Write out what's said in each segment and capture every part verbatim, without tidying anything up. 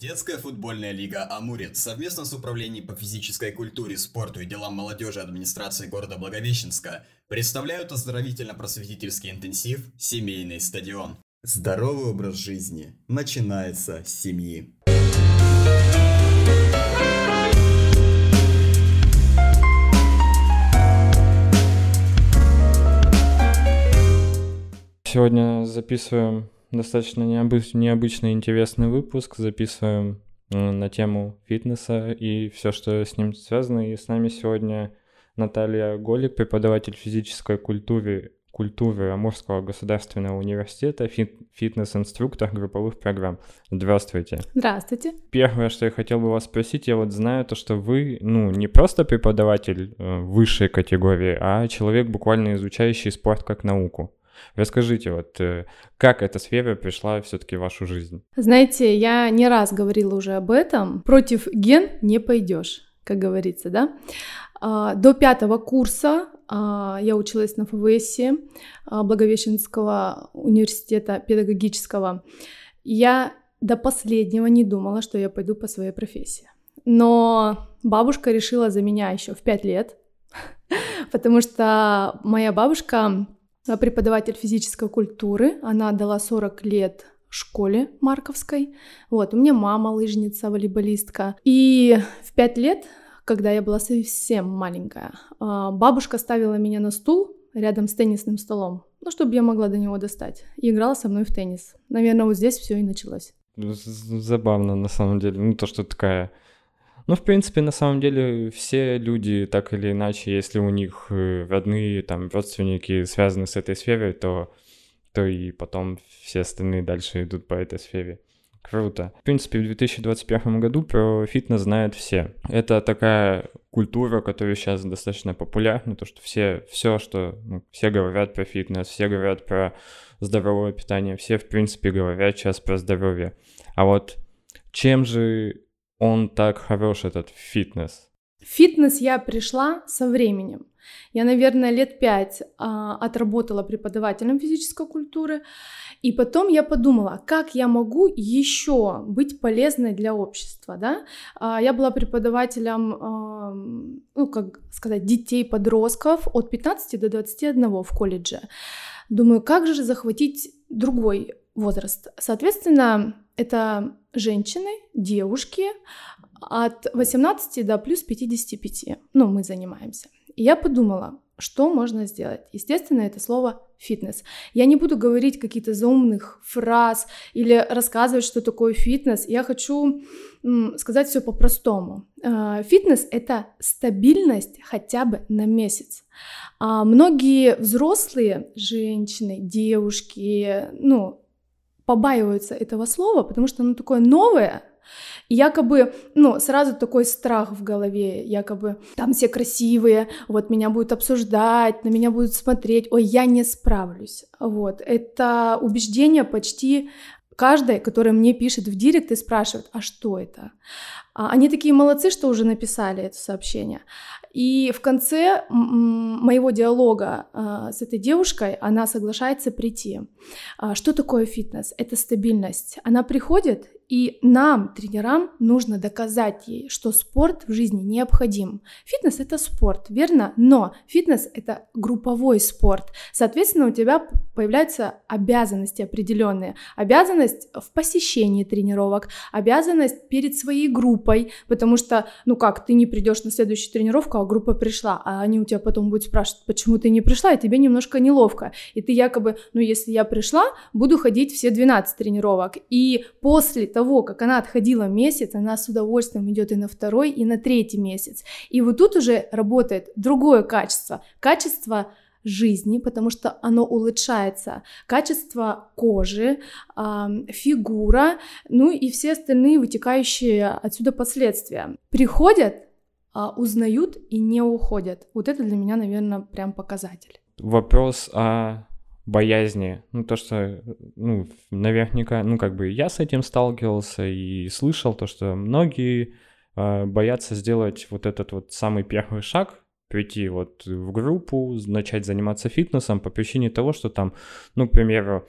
Детская футбольная лига «Амурец» совместно с Управлением по физической культуре, спорту и делам молодежи администрации города Благовещенска представляют оздоровительно-просветительский интенсив «Семейный стадион». Здоровый образ жизни начинается с семьи. Сегодня записываем достаточно необычный, необычный, интересный выпуск. Записываем на тему фитнеса и все, что с ним связано. И с нами сегодня Наталья Голик, преподаватель физической культуры, культуры Амурского государственного университета, фит, фитнес-инструктор групповых программ. Здравствуйте. Здравствуйте. Первое, что я хотел бы вас спросить, я вот знаю то, что вы, ну, не просто преподаватель высшей категории, а человек, буквально изучающий спорт как науку. Расскажите, вот как эта сфера пришла все-таки в вашу жизнь? Знаете, я не раз говорила уже об этом. Против ген не пойдешь, как говорится, да? До пятого курса я училась на ФВСе Благовещенского университета педагогического. Я до последнего не думала, что я пойду по своей профессии. Но бабушка решила за меня еще в пять лет, потому что моя бабушка... преподаватель физической культуры, она дала сорок лет школе марковской. Вот, у меня мама лыжница, волейболистка. И в пять лет, когда я была совсем маленькая, бабушка ставила меня на стул рядом с теннисным столом, ну, чтобы я могла до него достать, и играла со мной в теннис. Наверное, вот здесь все и началось. Забавно, на самом деле, ну, то, что такая... Ну, в принципе, на самом деле, все люди, так или иначе, если у них родные, там, родственники связаны с этой сферой, то, то и потом все остальные дальше идут по этой сфере. Круто. В принципе, в две тысячи двадцать первом году про фитнес знают все. Это такая культура, которая сейчас достаточно популярна, то, что все, все, что... Ну, все говорят про фитнес, все говорят про здоровое питание, все, в принципе, говорят сейчас про здоровье. А вот чем же... он так хорош, этот фитнес? В фитнес я пришла со временем. Я, наверное, лет пять а, отработала преподавателем физической культуры, и потом я подумала, как я могу еще быть полезной для общества, да? А, я была преподавателем, а, ну, как сказать, детей, подростков от пятнадцати до двадцати одного в колледже. Думаю, как же захватить другой возраст? Соответственно, это женщины, девушки от восемнадцати до плюс пятидесяти пяти. Ну, мы занимаемся. И я подумала, что можно сделать. Естественно, это слово «фитнес». Я не буду говорить какие-то заумных фраз или рассказывать, что такое фитнес. Я хочу сказать все по-простому. Фитнес — это стабильность хотя бы на месяц. Многие взрослые, женщины, девушки, ну, побаиваются этого слова, потому что оно такое новое, и якобы, ну, сразу такой страх в голове, якобы там все красивые, вот меня будут обсуждать, на меня будут смотреть, ой, я не справлюсь, вот, это убеждение почти каждой, которая мне пишет в директ и спрашивает, а что это? Они такие молодцы, что уже написали это сообщение. И в конце моего диалога с этой девушкой она соглашается прийти. Что такое фитнес? Это стабильность. Она приходит, и нам, тренерам, нужно доказать ей, что спорт в жизни необходим. Фитнес — это спорт, верно? Но фитнес — это групповой спорт. Соответственно, у тебя появляются обязанности определенные. Обязанность в посещении тренировок, обязанность перед своей группой, потому что, ну как, ты не придешь на следующую тренировку, а группа пришла, а они у тебя потом будут спрашивать, почему ты не пришла, и тебе немножко неловко. И ты якобы, ну если я пришла, буду ходить все двенадцать тренировок. И после того, того, как она отходила месяц, она с удовольствием идет и на второй, и на третий месяц. И вот тут уже работает другое качество, качество жизни, потому что оно улучшается, качество кожи, фигура, ну и все остальные вытекающие отсюда последствия. Приходят, узнают и не уходят. Вот это для меня, наверное, прям показатель. Вопрос о... боязни, ну то, что, ну, наверняка, ну как бы я с этим сталкивался и слышал то, что многие э, боятся сделать вот этот вот самый первый шаг, прийти вот в группу, начать заниматься фитнесом по причине того, что там, ну, к примеру,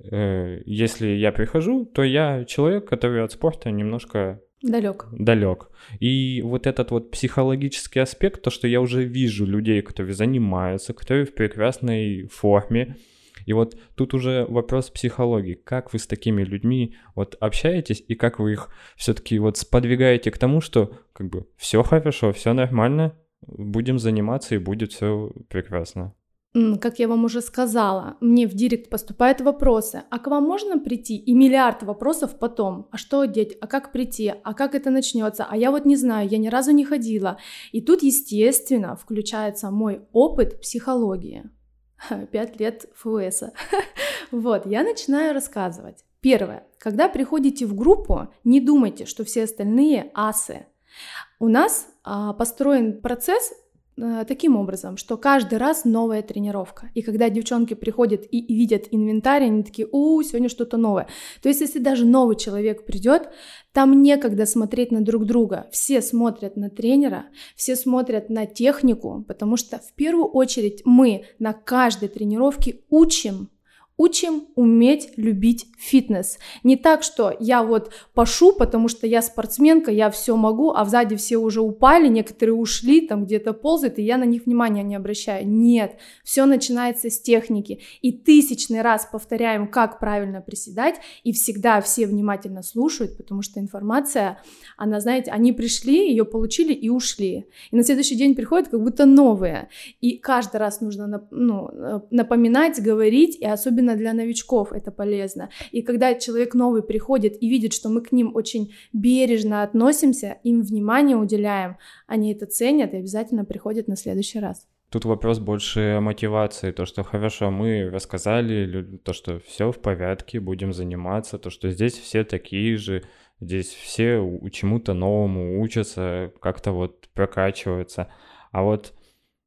если я прихожу, то я человек, который от спорта немножко... Далек. Далек. И вот этот вот психологический аспект, то, что я уже вижу людей, которые занимаются, которые в прекрасной форме. И вот тут уже вопрос психологии. Как вы с такими людьми вот общаетесь и как вы их все-таки вот сподвигаете к тому, что как бы все хорошо, все нормально, будем заниматься и будет все прекрасно? Как я вам уже сказала, мне в директ поступают вопросы. А к вам можно прийти? И миллиард вопросов потом. А что одеть? А как прийти? А как это начнется? А я вот не знаю, я ни разу не ходила. И тут, естественно, включается мой опыт психологии. Пять лет ФУЭСа. Вот, я начинаю рассказывать. Первое. Когда приходите в группу, не думайте, что все остальные асы. У нас построен процесс таким образом, что каждый раз новая тренировка. И когда девчонки приходят и видят инвентарь, они такие: у, сегодня что-то новое. То есть, если даже новый человек придет, там некогда смотреть на друг друга. Все смотрят на тренера, все смотрят на технику, потому что в первую очередь мы на каждой тренировке учим. Учим уметь любить фитнес. Не так, что я вот пашу, потому что я спортсменка, я все могу, а сзади все уже упали, некоторые ушли, там где-то ползают, и я на них внимания не обращаю. Нет, все начинается с техники. И тысячный раз повторяем, как правильно приседать, и всегда все внимательно слушают, потому что информация, она, знаете, они пришли, ее получили и ушли. И на следующий день приходят как будто новые. И каждый раз нужно, ну, напоминать, говорить, и особенно для новичков это полезно. И когда человек новый приходит и видит, что мы к ним очень бережно относимся, им внимание уделяем, они это ценят и обязательно приходят на следующий раз. Тут вопрос больше о мотивации, то, что хорошо, мы рассказали, то, что все в порядке, будем заниматься, то, что здесь все такие же, здесь все чему-то новому учатся, как-то вот прокачиваются. А вот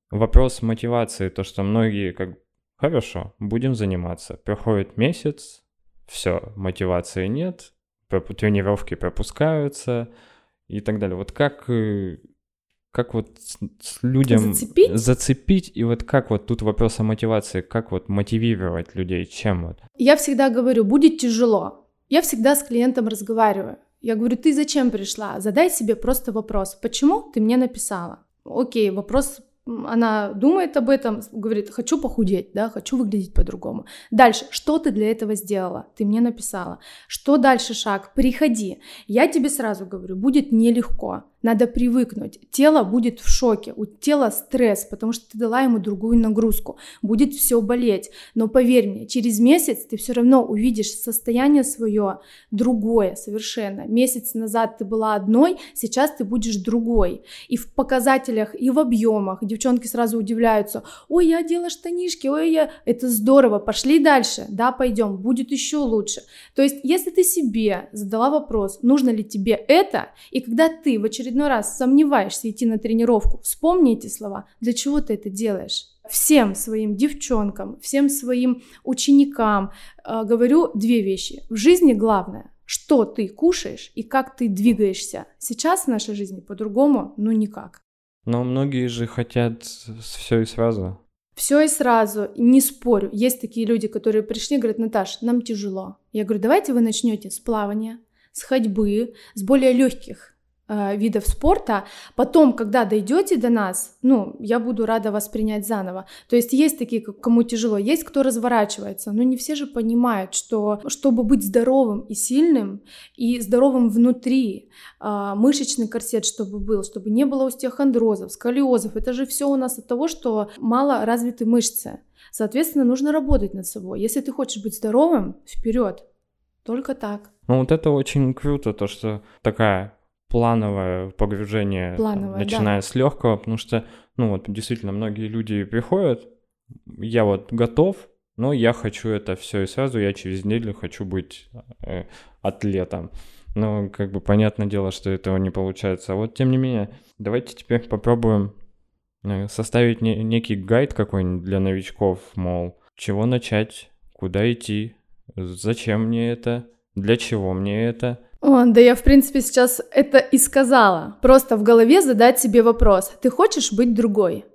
вопрос мотивации, то, что многие как хорошо, будем заниматься. Проходит месяц, все, мотивации нет, тренировки пропускаются и так далее. Вот как, как вот с людям зацепить? зацепить, и вот как вот тут вопрос о мотивации, как вот мотивировать людей, чем вот? Я всегда говорю, будет тяжело. Я всегда с клиентом разговариваю. Я говорю, ты зачем пришла? Задай себе просто вопрос, почему ты мне написала? Окей, вопрос. Она думает об этом, говорит, хочу похудеть, да, хочу выглядеть по-другому. Дальше, что ты для этого сделала? Ты мне написала. Что дальше шаг? Приходи. Я тебе сразу говорю, будет нелегко. Надо привыкнуть. Тело будет в шоке. У тела стресс, потому что ты дала ему другую нагрузку. Будет все болеть. Но поверь мне, через месяц ты все равно увидишь состояние свое другое совершенно. Месяц назад ты была одной, сейчас ты будешь другой. И в показателях, и в объемах. Девчонки сразу удивляются. Ой, я одела штанишки, ой, я... Это здорово. Пошли дальше. Да, пойдем. Будет еще лучше. То есть, если ты себе задала вопрос, нужно ли тебе это, и когда ты в очередной раз сомневаешься идти на тренировку, вспомни эти слова. Для чего ты это делаешь? Всем своим девчонкам, всем своим ученикам э, говорю две вещи. В жизни главное, что ты кушаешь и как ты двигаешься. Сейчас в нашей жизни по-другому, ну никак. Но многие же хотят все и сразу. Все и сразу, не спорю. Есть такие люди, которые пришли и говорят: Наташ, нам тяжело. Я говорю, давайте вы начнете с плавания, с ходьбы, с более легких видов спорта, потом, когда дойдете до нас, ну, я буду рада вас принять заново. То есть есть такие, кому тяжело, есть кто разворачивается, но не все же понимают, что чтобы быть здоровым и сильным, и здоровым внутри, мышечный корсет чтобы был, чтобы не было остеохондрозов, сколиозов, это же все у нас от того, что мало развиты мышцы. Соответственно, нужно работать над собой. Если ты хочешь быть здоровым, вперед, только так. Ну, вот это очень круто, то, что такая плановое погружение, плановое, там, начиная да. с легкого, потому что, ну вот, действительно, многие люди приходят, я вот готов, но я хочу это все и сразу, я через неделю хочу быть э, атлетом. Ну, как бы, понятное дело, что этого не получается. А вот, тем не менее, давайте теперь попробуем составить не- некий гайд какой-нибудь для новичков, мол, чего начать, куда идти, зачем мне это, для чего мне это. О, да я, в принципе, сейчас это и сказала. Просто в голове задать себе вопрос. Ты хочешь быть другой?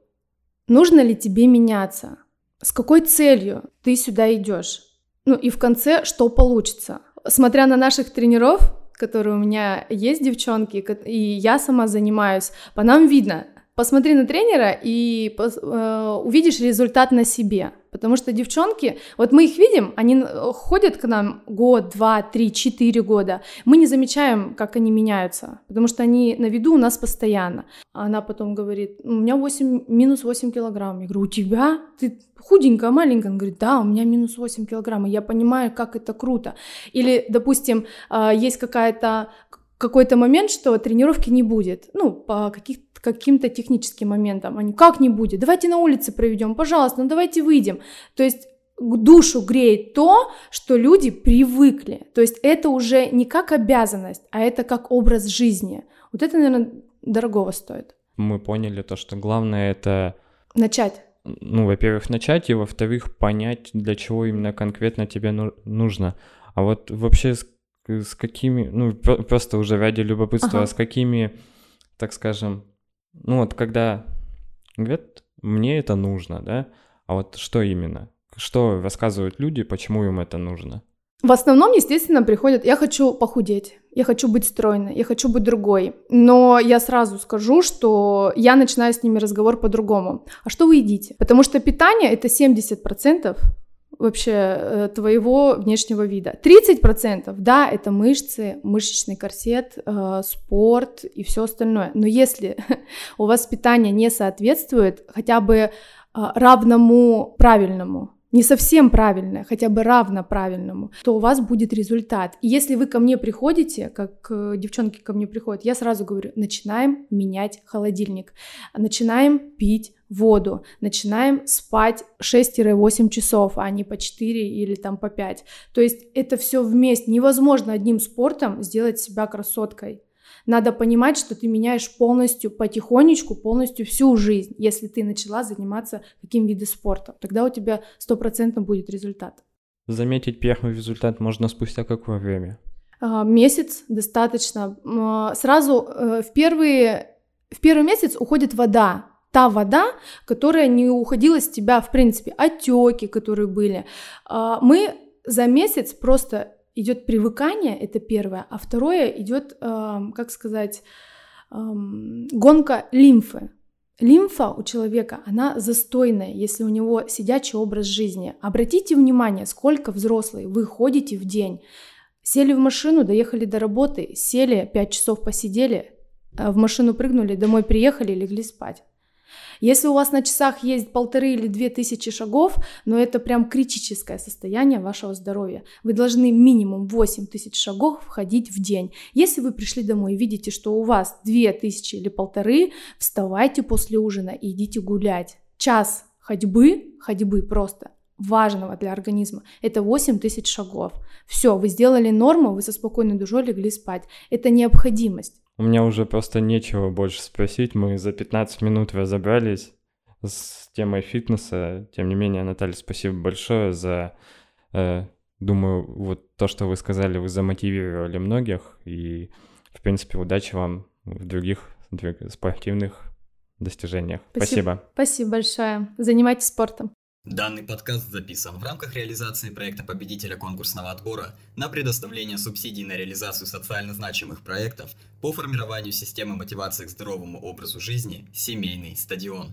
Нужно ли тебе меняться? С какой целью ты сюда идешь? Ну и в конце что получится? Смотря на наших тренеров, которые у меня есть, девчонки, и я сама занимаюсь, по нам видно. Посмотри на тренера и э, увидишь результат на себе. Потому что девчонки, вот мы их видим, они ходят к нам год, два, три, четыре года. Мы не замечаем, как они меняются, потому что они на виду у нас постоянно. А она потом говорит, у меня восемь, минус восемь килограмм. Я говорю, у тебя? Ты худенькая, маленькая. Она говорит, да, у меня минус восемь килограмм. И я понимаю, как это круто. Или, допустим, э, есть какая-то... какой-то момент, что тренировки не будет, ну, по каких, каким-то техническим моментам, они, как не будет, давайте на улице проведем, пожалуйста, ну, давайте выйдем, то есть душу греет то, что люди привыкли, то есть это уже не как обязанность, а это как образ жизни, вот это, наверное, дорогого стоит. Мы поняли то, что главное это... Начать. Ну, во-первых, начать, и во-вторых, понять, для чего именно конкретно тебе нужно, а вот вообще... с какими, ну, просто уже ради любопытства, ага. а с какими, так скажем, ну, вот когда говорят, мне это нужно, да, а вот что именно? Что рассказывают люди, почему им это нужно? В основном, естественно, приходят, я хочу похудеть, я хочу быть стройной, я хочу быть другой, но я сразу скажу, что я начинаю с ними разговор по-другому. А что вы едите? Потому что питание — это семьдесят процентов вообще твоего внешнего вида. тридцать процентов, да, это мышцы, мышечный корсет, э, спорт и все остальное. Но если у вас питание не соответствует хотя бы э, равному правильному, не совсем правильное, хотя бы равно правильному, то у вас будет результат. И если вы ко мне приходите, как э, девчонки ко мне приходят, я сразу говорю, начинаем менять холодильник, начинаем пить воду, начинаем спать шесть-восемь часов, а не по четыре или там по пять. То есть это все вместе. Невозможно одним спортом сделать себя красоткой. Надо понимать, что ты меняешь полностью, потихонечку, полностью всю жизнь. Если ты начала заниматься каким видом спорта, тогда у тебя сто процентов будет результат. Заметить первый результат можно спустя какое время? Месяц достаточно. Сразу в первые, в первый месяц уходит вода. Та вода, которая не уходила с тебя, в принципе, отеки, которые были. Мы за месяц просто идет привыкание, это первое, а второе идет, как сказать, гонка лимфы. Лимфа у человека, она застойная, если у него сидячий образ жизни. Обратите внимание, сколько взрослых вы ходите в день. Сели в машину, доехали до работы, сели, пять часов посидели, в машину прыгнули, домой приехали, легли спать. Если у вас на часах есть полторы или две тысячи шагов, но это прям критическое состояние вашего здоровья. Вы должны минимум восемь тысяч шагов входить в день. Если вы пришли домой и видите, что у вас две тысячи или полторы, вставайте после ужина и идите гулять. Час ходьбы, ходьбы просто важного для организма, это восемь тысяч шагов. Все, вы сделали норму, вы со спокойной душой легли спать. Это необходимость. У меня уже просто нечего больше спросить, мы за пятнадцать минут разобрались с темой фитнеса. Тем не менее, Наталья, спасибо большое за, э, думаю, вот то, что вы сказали, вы замотивировали многих. И, в принципе, удачи вам в других, других спортивных достижениях. Спасибо. Спасибо. Спасибо большое. Занимайтесь спортом. Данный подкаст записан в рамках реализации проекта победителя конкурсного отбора на предоставление субсидий на реализацию социально значимых проектов по формированию системы мотивации к здоровому образу жизни «Семейный стадион».